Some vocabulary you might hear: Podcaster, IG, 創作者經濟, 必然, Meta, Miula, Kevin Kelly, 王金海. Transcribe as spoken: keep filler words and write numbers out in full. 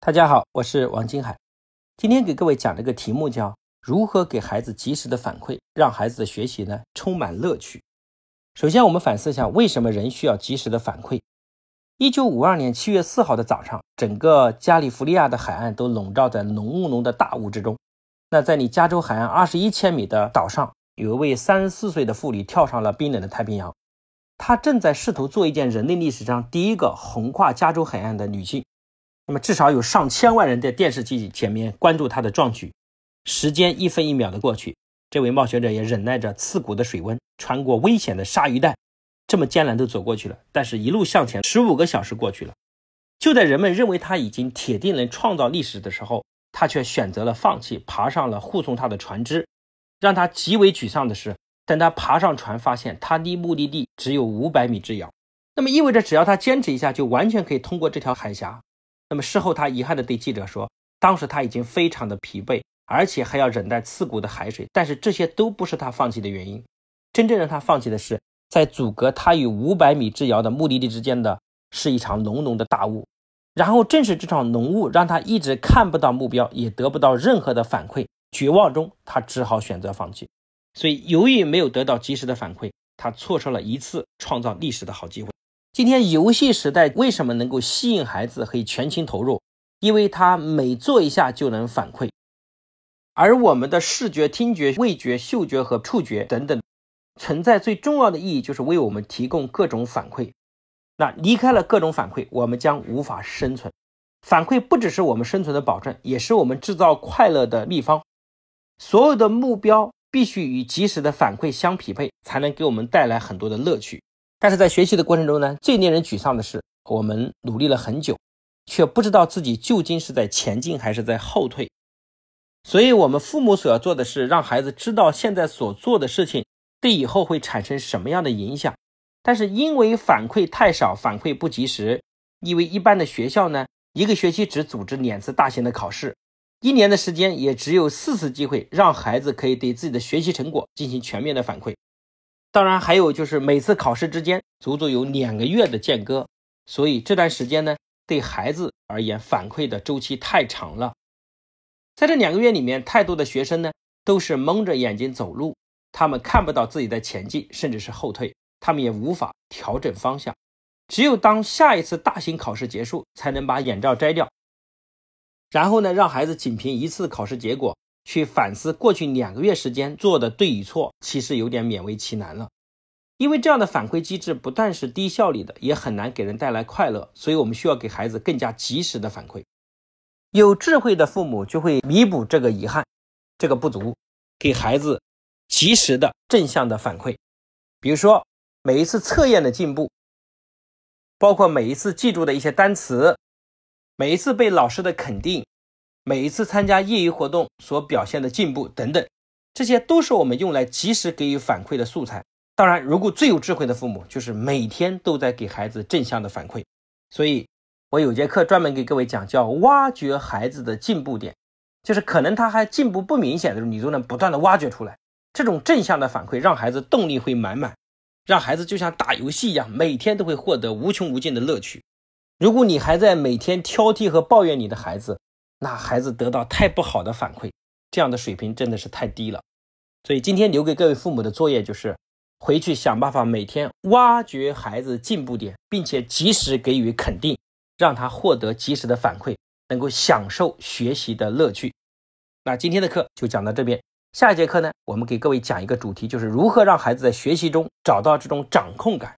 大家好，我是王金海，今天给各位讲这个题目叫如何给孩子及时的反馈，让孩子的学习呢充满乐趣。首先我们反思一下，为什么人需要及时的反馈。一九五二年七月四号的早上，整个加利福尼亚的海岸都笼罩在浓雾浓的大雾之中。那在你加州海岸二十一千米的岛上，有一位三十四岁的妇女跳上了冰冷的太平洋，她正在试图做一件人类历史上第一个横跨加州海岸的女性。那么至少有上千万人在电视机前面关注他的壮举。时间一分一秒的过去，这位冒险者也忍耐着刺骨的水温，穿过危险的鲨鱼带，这么艰难都走过去了。但是一路向前，十五个小时过去了。就在人们认为他已经铁定能创造历史的时候，他却选择了放弃，爬上了护送他的船只。让他极为沮丧的是，等他爬上船，发现他离目的地只有五百米之遥。那么意味着只要他坚持一下，就完全可以通过这条海峡。那么事后他遗憾地对记者说，当时他已经非常的疲惫，而且还要忍耐刺骨的海水，但是这些都不是他放弃的原因。真正让他放弃的是，在阻隔他与五百米之遥的目的地之间的是一场浓浓的大雾，然后正是这场浓雾让他一直看不到目标，也得不到任何的反馈。绝望中他只好选择放弃。所以由于没有得到及时的反馈，他错失了一次创造历史的好机会。今天游戏时代为什么能够吸引孩子可以全情投入？因为他每做一下就能反馈。而我们的视觉、听觉、味觉、嗅觉和触觉等等存在最重要的意义，就是为我们提供各种反馈。那离开了各种反馈，我们将无法生存。反馈不只是我们生存的保证，也是我们制造快乐的秘方。所有的目标必须与及时的反馈相匹配，才能给我们带来很多的乐趣。但是在学习的过程中呢，最令人沮丧的是，我们努力了很久，却不知道自己究竟是在前进还是在后退。所以我们父母所要做的是，让孩子知道现在所做的事情对以后会产生什么样的影响。但是因为反馈太少，反馈不及时，因为一般的学校呢，一个学期只组织两次大型的考试，一年的时间也只有四次机会让孩子可以对自己的学习成果进行全面的反馈。当然还有就是每次考试之间足足有两个月的间隔，所以这段时间呢，对孩子而言反馈的周期太长了。在这两个月里面，太多的学生呢都是蒙着眼睛走路，他们看不到自己的前进甚至是后退，他们也无法调整方向。只有当下一次大型考试结束，才能把眼罩摘掉，然后呢让孩子仅凭一次考试结果去反思过去两个月时间做的对与错，其实有点勉为其难了。因为这样的反馈机制不但是低效率的，也很难给人带来快乐，所以我们需要给孩子更加及时的反馈。有智慧的父母就会弥补这个遗憾，这个不足，给孩子及时的正向的反馈。比如说每一次测验的进步，包括每一次记住的一些单词，每一次被老师的肯定，每一次参加业余活动所表现的进步等等，这些都是我们用来及时给予反馈的素材。当然，如果最有智慧的父母，就是每天都在给孩子正向的反馈。所以我有节课专门给各位讲，叫挖掘孩子的进步点，就是可能他还进步不明显的时候，你都能不断的挖掘出来。这种正向的反馈让孩子动力会满满，让孩子就像打游戏一样，每天都会获得无穷无尽的乐趣。如果你还在每天挑剔和抱怨你的孩子，那孩子得到太不好的反馈，这样的水平真的是太低了。所以今天留给各位父母的作业就是回去想办法每天挖掘孩子进步点，并且及时给予肯定，让他获得及时的反馈，能够享受学习的乐趣。那今天的课就讲到这边，下一节课呢，我们给各位讲一个主题，就是如何让孩子在学习中找到这种掌控感。